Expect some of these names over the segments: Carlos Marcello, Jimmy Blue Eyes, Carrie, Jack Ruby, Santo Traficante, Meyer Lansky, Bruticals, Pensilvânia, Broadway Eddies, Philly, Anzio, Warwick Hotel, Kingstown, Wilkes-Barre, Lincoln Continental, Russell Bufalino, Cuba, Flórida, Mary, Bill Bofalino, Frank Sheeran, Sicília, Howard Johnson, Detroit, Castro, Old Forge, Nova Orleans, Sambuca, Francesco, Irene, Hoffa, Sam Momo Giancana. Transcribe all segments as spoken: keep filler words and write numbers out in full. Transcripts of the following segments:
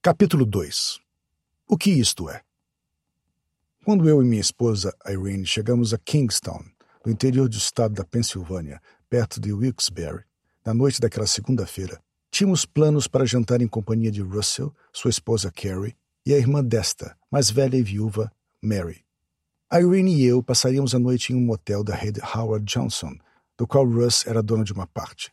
Capítulo dois. O que isto é? Quando eu e minha esposa, Irene, chegamos a Kingstown, no interior do estado da Pensilvânia, perto de Wilkes-Barre, na noite daquela segunda-feira, tínhamos planos para jantar em companhia de Russell, sua esposa Carrie, e a irmã desta, mais velha e viúva, Mary. Irene e eu passaríamos a noite em um motel da rede Howard Johnson, do qual Russ era dono de uma parte.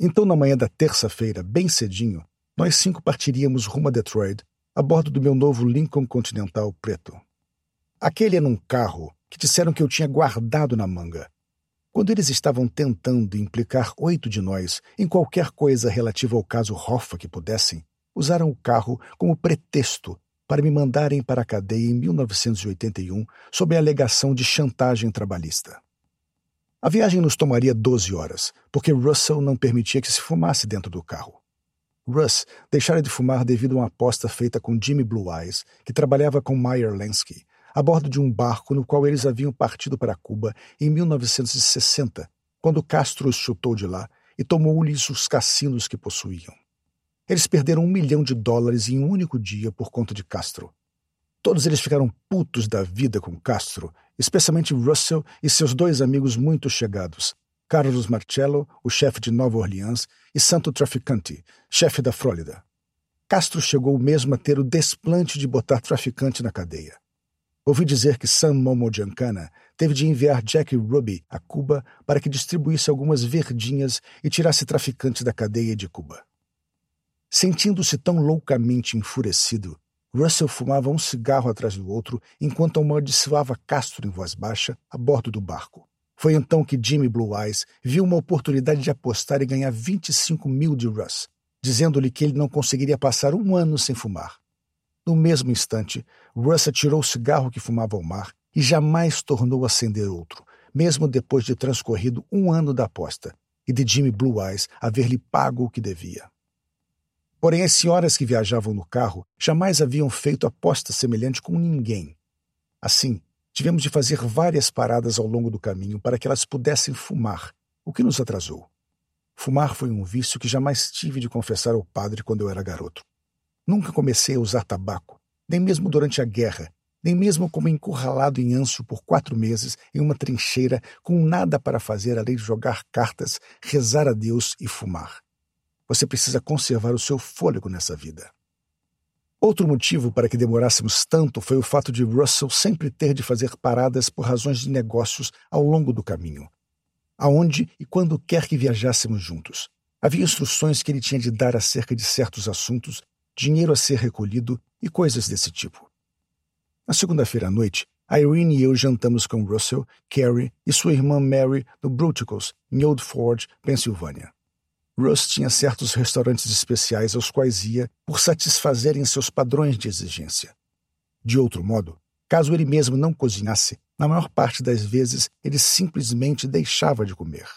Então, na manhã da terça-feira, bem cedinho, nós cinco partiríamos rumo a Detroit, a bordo do meu novo Lincoln Continental preto. Aquele era um carro que disseram que eu tinha guardado na manga. Quando eles estavam tentando implicar oito de nós em qualquer coisa relativa ao caso Hoffa que pudessem, usaram o carro como pretexto para me mandarem para a cadeia em mil novecentos e oitenta e um sob a alegação de chantagem trabalhista. A viagem nos tomaria doze horas, porque Russell não permitia que se fumasse dentro do carro. Russ deixara de fumar devido a uma aposta feita com Jimmy Blue Eyes, que trabalhava com Meyer Lansky, a bordo de um barco no qual eles haviam partido para Cuba em mil novecentos e sessenta, quando Castro os chutou de lá e tomou-lhes os cassinos que possuíam. Eles perderam um milhão de dólares em um único dia por conta de Castro. Todos eles ficaram putos da vida com Castro, especialmente Russell e seus dois amigos muito chegados, Carlos Marcello, o chefe de Nova Orleans, e Santo Traficante, chefe da Flórida. Castro chegou mesmo a ter o desplante de botar Traficante na cadeia. Ouvi dizer que Sam Momo Giancana teve de enviar Jack Ruby a Cuba para que distribuísse algumas verdinhas e tirasse Traficante da cadeia de Cuba. Sentindo-se tão loucamente enfurecido, Russell fumava um cigarro atrás do outro enquanto amaldiçoava Castro em voz baixa a bordo do barco. Foi então que Jimmy Blue Eyes viu uma oportunidade de apostar e ganhar vinte e cinco mil de Russ, dizendo-lhe que ele não conseguiria passar um ano sem fumar. No mesmo instante, Russ atirou o cigarro que fumava ao mar e jamais tornou a acender outro, mesmo depois de transcorrido um ano da aposta e de Jimmy Blue Eyes haver-lhe pago o que devia. Porém, as senhoras que viajavam no carro jamais haviam feito aposta semelhante com ninguém. Assim, tivemos de fazer várias paradas ao longo do caminho para que elas pudessem fumar, o que nos atrasou. Fumar foi um vício que jamais tive de confessar ao padre quando eu era garoto. Nunca comecei a usar tabaco, nem mesmo durante a guerra, nem mesmo como encurralado em Anzio por quatro meses em uma trincheira com nada para fazer além de jogar cartas, rezar a Deus e fumar. Você precisa conservar o seu fôlego nessa vida. Outro motivo para que demorássemos tanto foi o fato de Russell sempre ter de fazer paradas por razões de negócios ao longo do caminho, aonde e quando quer que viajássemos juntos. Havia instruções que ele tinha de dar acerca de certos assuntos, dinheiro a ser recolhido e coisas desse tipo. Na segunda-feira à noite, Irene e eu jantamos com Russell, Carrie e sua irmã Mary no Bruticals, em Old Forge, Pensilvânia. Russ tinha certos restaurantes especiais aos quais ia por satisfazerem seus padrões de exigência. De outro modo, caso ele mesmo não cozinhasse, na maior parte das vezes ele simplesmente deixava de comer.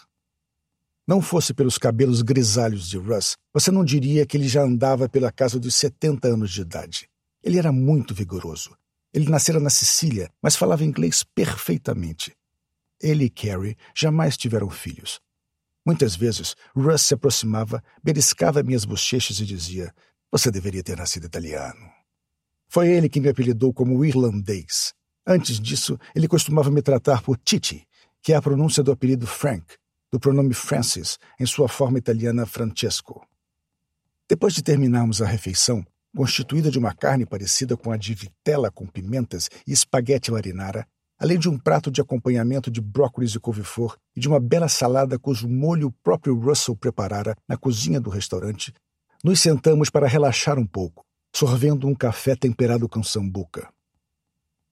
Não fosse pelos cabelos grisalhos de Russ, você não diria que ele já andava pela casa dos setenta anos de idade. Ele era muito vigoroso. Ele nascera na Sicília, mas falava inglês perfeitamente. Ele e Carrie jamais tiveram filhos. Muitas vezes, Russ se aproximava, beliscava minhas bochechas e dizia: "Você deveria ter nascido italiano." Foi ele que me apelidou como irlandês. Antes disso, ele costumava me tratar por Titi, que é a pronúncia do apelido Frank, do pronome Francis, em sua forma italiana Francesco. Depois de terminarmos a refeição, constituída de uma carne parecida com a de vitela com pimentas e espaguete marinara, além de um prato de acompanhamento de brócolis e couve-flor e de uma bela salada cujo molho o próprio Russell preparara na cozinha do restaurante, nos sentamos para relaxar um pouco, sorvendo um café temperado com sambuca.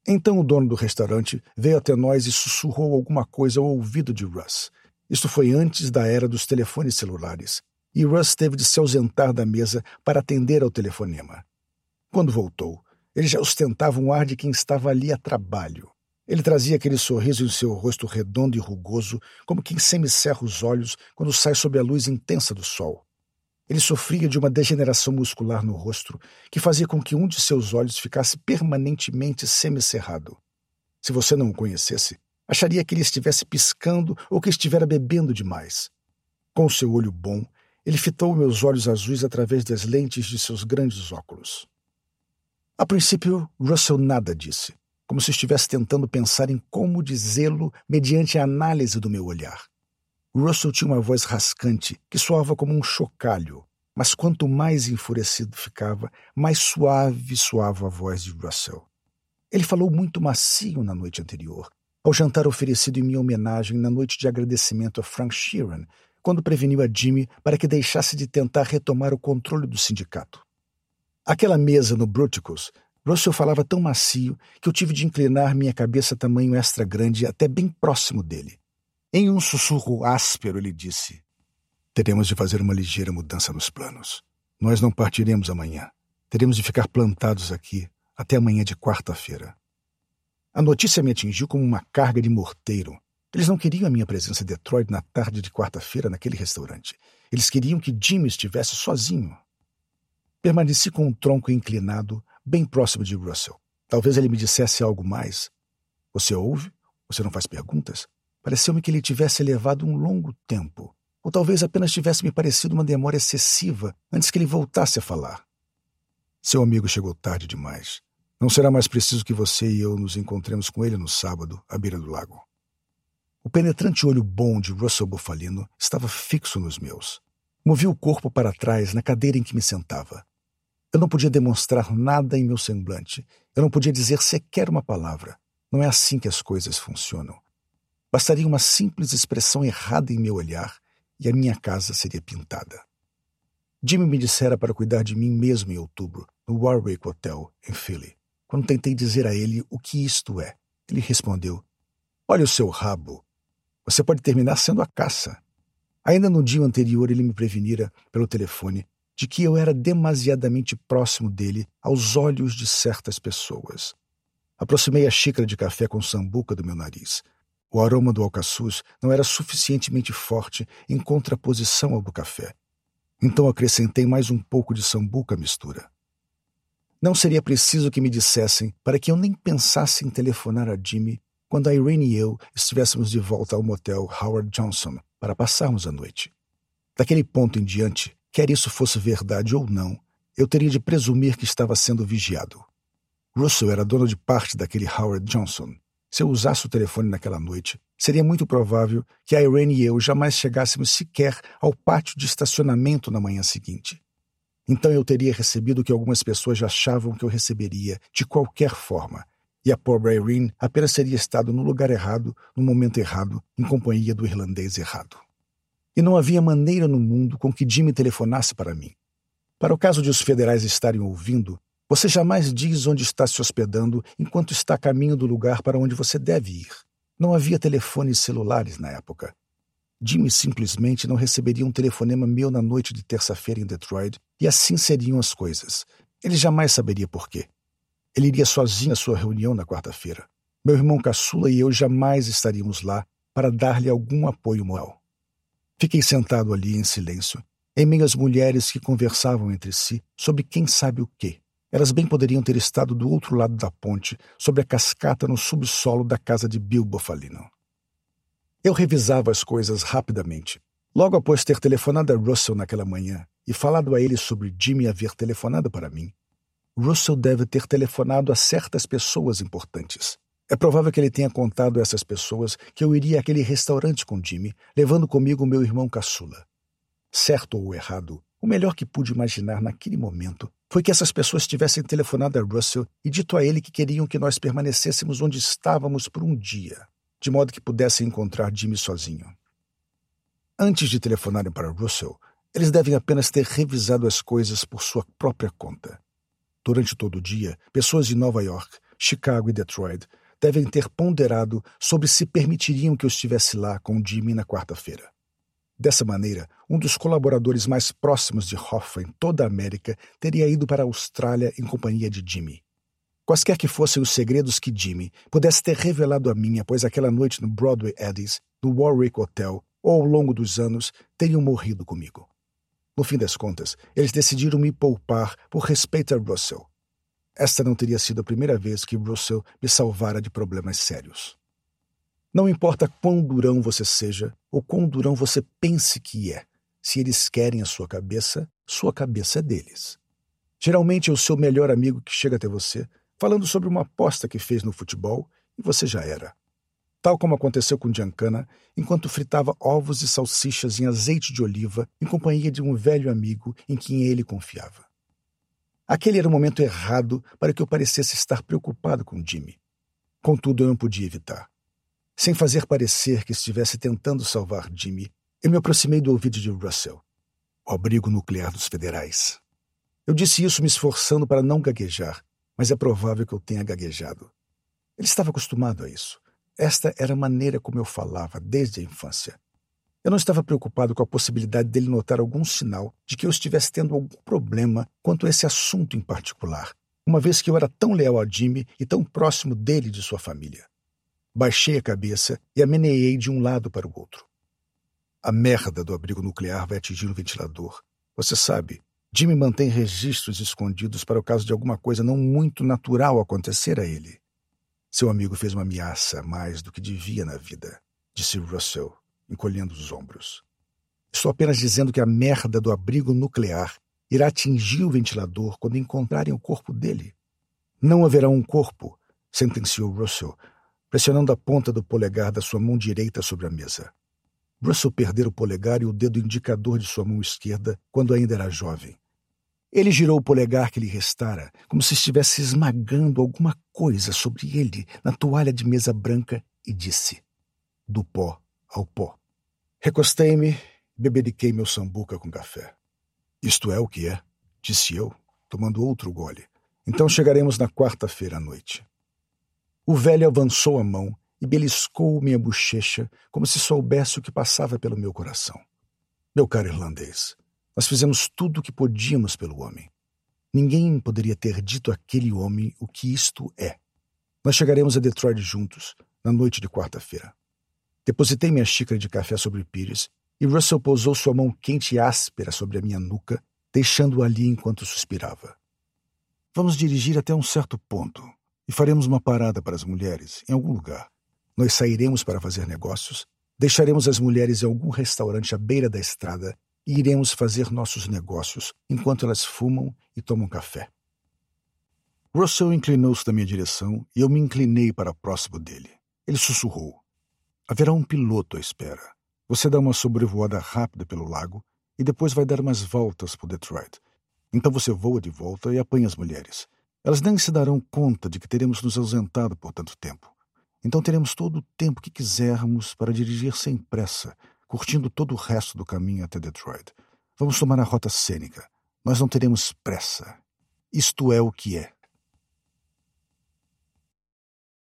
Então o dono do restaurante veio até nós e sussurrou alguma coisa ao ouvido de Russ. Isto foi antes da era dos telefones celulares, e Russ teve de se ausentar da mesa para atender ao telefonema. Quando voltou, ele já ostentava um ar de quem estava ali a trabalho. Ele trazia aquele sorriso em seu rosto redondo e rugoso, como quem semicerra os olhos quando sai sob a luz intensa do sol. Ele sofria de uma degeneração muscular no rosto que fazia com que um de seus olhos ficasse permanentemente semicerrado. Se você não o conhecesse, acharia que ele estivesse piscando ou que estivera bebendo demais. Com o seu olho bom, Ele fitou meus olhos azuis através das lentes de seus grandes óculos. A princípio, Russell nada disse, como se estivesse tentando pensar em como dizê-lo mediante a análise do meu olhar. Russell tinha uma voz rascante, que soava como um chocalho, mas quanto mais enfurecido ficava, mais suave soava a voz de Russell. Ele falou muito macio na noite anterior, ao jantar oferecido em minha homenagem na noite de agradecimento a Frank Sheeran, quando preveniu a Jimmy para que deixasse de tentar retomar o controle do sindicato. Aquela mesa no Bruticals, Russell falava tão macio que eu tive de inclinar minha cabeça tamanho extra grande até bem próximo dele. Em um sussurro áspero, ele disse: teremos de fazer uma ligeira mudança nos planos. Nós não partiremos amanhã. Teremos de ficar plantados aqui até amanhã de quarta-feira. A notícia me atingiu como uma carga de morteiro. Eles não queriam a minha presença em Detroit na tarde de quarta-feira naquele restaurante. Eles queriam que Jimmy estivesse sozinho. Permaneci com o tronco inclinado, bem próximo de Russell. Talvez ele me dissesse algo mais. Você ouve? Você não faz perguntas? Pareceu-me que ele tivesse levado um longo tempo. Ou talvez apenas tivesse me parecido uma demora excessiva antes que ele voltasse a falar. Seu amigo chegou tarde demais. Não será mais preciso que você e eu nos encontremos com ele no sábado, à beira do lago. O penetrante olho bom de Russell Bufalino estava fixo nos meus. Movi o corpo para trás na cadeira em que me sentava. Eu não podia demonstrar nada em meu semblante. Eu não podia dizer sequer uma palavra. Não é assim que as coisas funcionam. Bastaria uma simples expressão errada em meu olhar e a minha casa seria pintada. Jimmy me dissera para cuidar de mim mesmo em outubro, no Warwick Hotel, em Philly. Quando tentei dizer a ele o que isto é, ele respondeu: olha o seu rabo. Você pode terminar sendo a caça. Ainda no dia anterior ele me prevenira, pelo telefone, de que eu era demasiadamente próximo dele aos olhos de certas pessoas. Aproximei a xícara de café com sambuca do meu nariz. O aroma do alcaçuz não era suficientemente forte em contraposição ao do café. Então acrescentei mais um pouco de sambuca à mistura. Não seria preciso que me dissessem para que eu nem pensasse em telefonar a Jimmy quando a Irene e eu estivéssemos de volta ao motel Howard Johnson para passarmos a noite. Daquele ponto em diante, quer isso fosse verdade ou não, eu teria de presumir que estava sendo vigiado. Russell era dono de parte daquele Howard Johnson. Se eu usasse o telefone naquela noite, seria muito provável que a Irene e eu jamais chegássemos sequer ao pátio de estacionamento na manhã seguinte. Então eu teria recebido o que algumas pessoas achavam que eu receberia, de qualquer forma, e a pobre Irene apenas seria estado no lugar errado, no momento errado, em companhia do irlandês errado. E não havia maneira no mundo com que Jimmy telefonasse para mim. Para o caso de os federais estarem ouvindo, você jamais diz onde está se hospedando enquanto está a caminho do lugar para onde você deve ir. Não havia telefones celulares na época. Jimmy simplesmente não receberia um telefonema meu na noite de terça-feira em Detroit, e assim seriam as coisas. Ele jamais saberia por quê. Ele iria sozinho à sua reunião na quarta-feira. Meu irmão caçula e eu jamais estaríamos lá para dar-lhe algum apoio moral. Fiquei sentado ali em silêncio, em meio às mulheres que conversavam entre si sobre quem sabe o quê. Elas bem poderiam ter estado do outro lado da ponte, sobre a cascata no subsolo da casa de Bill Bofalino. Eu revisava as coisas rapidamente. Logo após ter telefonado a Russell naquela manhã e falado a ele sobre Jimmy haver telefonado para mim, Russell deve ter telefonado a certas pessoas importantes. É provável que ele tenha contado a essas pessoas que eu iria àquele restaurante com Jimmy, levando comigo meu irmão caçula. Certo ou errado, o melhor que pude imaginar naquele momento foi que essas pessoas tivessem telefonado a Russell e dito a ele que queriam que nós permanecêssemos onde estávamos por um dia, de modo que pudessem encontrar Jimmy sozinho. Antes de telefonarem para Russell, eles devem apenas ter revisado as coisas por sua própria conta. Durante todo o dia, pessoas de Nova York, Chicago e Detroit devem ter ponderado sobre se permitiriam que eu estivesse lá com Jimmy na quarta-feira. Dessa maneira, um dos colaboradores mais próximos de Hoffa em toda a América teria ido para a Austrália em companhia de Jimmy. Quaisquer que fossem os segredos que Jimmy pudesse ter revelado a mim após aquela noite no Broadway Eddies, no Warwick Hotel ou ao longo dos anos, teriam morrido comigo. No fim das contas, eles decidiram me poupar por respeito a Russell. Esta não teria sido a primeira vez que Russell me salvara de problemas sérios. Não importa quão durão você seja ou quão durão você pense que é, Se eles querem a sua cabeça, sua cabeça é deles. Geralmente é o seu melhor amigo que chega até você, falando sobre uma aposta que fez no futebol, e você já era. Tal como aconteceu com Giancana, enquanto fritava ovos e salsichas em azeite de oliva em companhia de um velho amigo em quem ele confiava. Aquele era o momento errado para que eu parecesse estar preocupado com Jimmy. Contudo, eu não podia evitar. Sem fazer parecer que estivesse tentando salvar Jimmy, eu me aproximei do ouvido de Russell. O abrigo nuclear dos federais. Eu disse isso me esforçando para não gaguejar, mas é provável que eu tenha gaguejado. Ele estava acostumado a isso. Esta era a maneira como eu falava desde a infância. Eu não estava preocupado com a possibilidade dele notar algum sinal de que eu estivesse tendo algum problema quanto a esse assunto em particular, uma vez que eu era tão leal a Jimmy e tão próximo dele e de sua família. Baixei a cabeça e a meneei de um lado para o outro. A merda do abrigo nuclear vai atingir o ventilador. Você sabe, Jimmy mantém registros escondidos para o caso de alguma coisa não muito natural acontecer a ele. Seu amigo fez uma ameaça mais do que devia na vida, disse Russell, encolhendo os ombros. Estou apenas dizendo que a merda do abrigo nuclear irá atingir o ventilador quando encontrarem o corpo dele. Não haverá um corpo, sentenciou Russell, pressionando a ponta do polegar da sua mão direita sobre a mesa. Russell perdera o polegar e o dedo indicador de sua mão esquerda quando ainda era jovem. Ele girou o polegar que lhe restara, como se estivesse esmagando alguma coisa sobre ele na toalha de mesa branca e disse, do pó ao pó. Recostei-me, bebediquei meu sambuca com café. Isto é o que é, disse eu, tomando outro gole. Então chegaremos na quarta-feira à noite. O velho avançou a mão e beliscou minha bochecha como se soubesse o que passava pelo meu coração. Meu caro irlandês, nós fizemos tudo o que podíamos pelo homem. Ninguém poderia ter dito àquele homem o que isto é. Nós chegaremos a Detroit juntos, na noite de quarta-feira. Depositei minha xícara de café sobre o pires e Russell pousou sua mão quente e áspera sobre a minha nuca, deixando-o ali enquanto suspirava. Vamos dirigir até um certo ponto e faremos uma parada para as mulheres, em algum lugar. Nós sairemos para fazer negócios, deixaremos as mulheres em algum restaurante à beira da estrada e iremos fazer nossos negócios enquanto elas fumam e tomam café. Russell inclinou-se da minha direção e eu me inclinei para próximo dele. Ele sussurrou. Haverá um piloto à espera. Você dá uma sobrevoada rápida pelo lago e depois vai dar umas voltas por Detroit. Então você voa de volta e apanha as mulheres. Elas nem se darão conta de que teremos nos ausentado por tanto tempo. Então teremos todo o tempo que quisermos para dirigir sem pressa, curtindo todo o resto do caminho até Detroit. Vamos tomar a rota cênica. Nós não teremos pressa. Isto é o que é.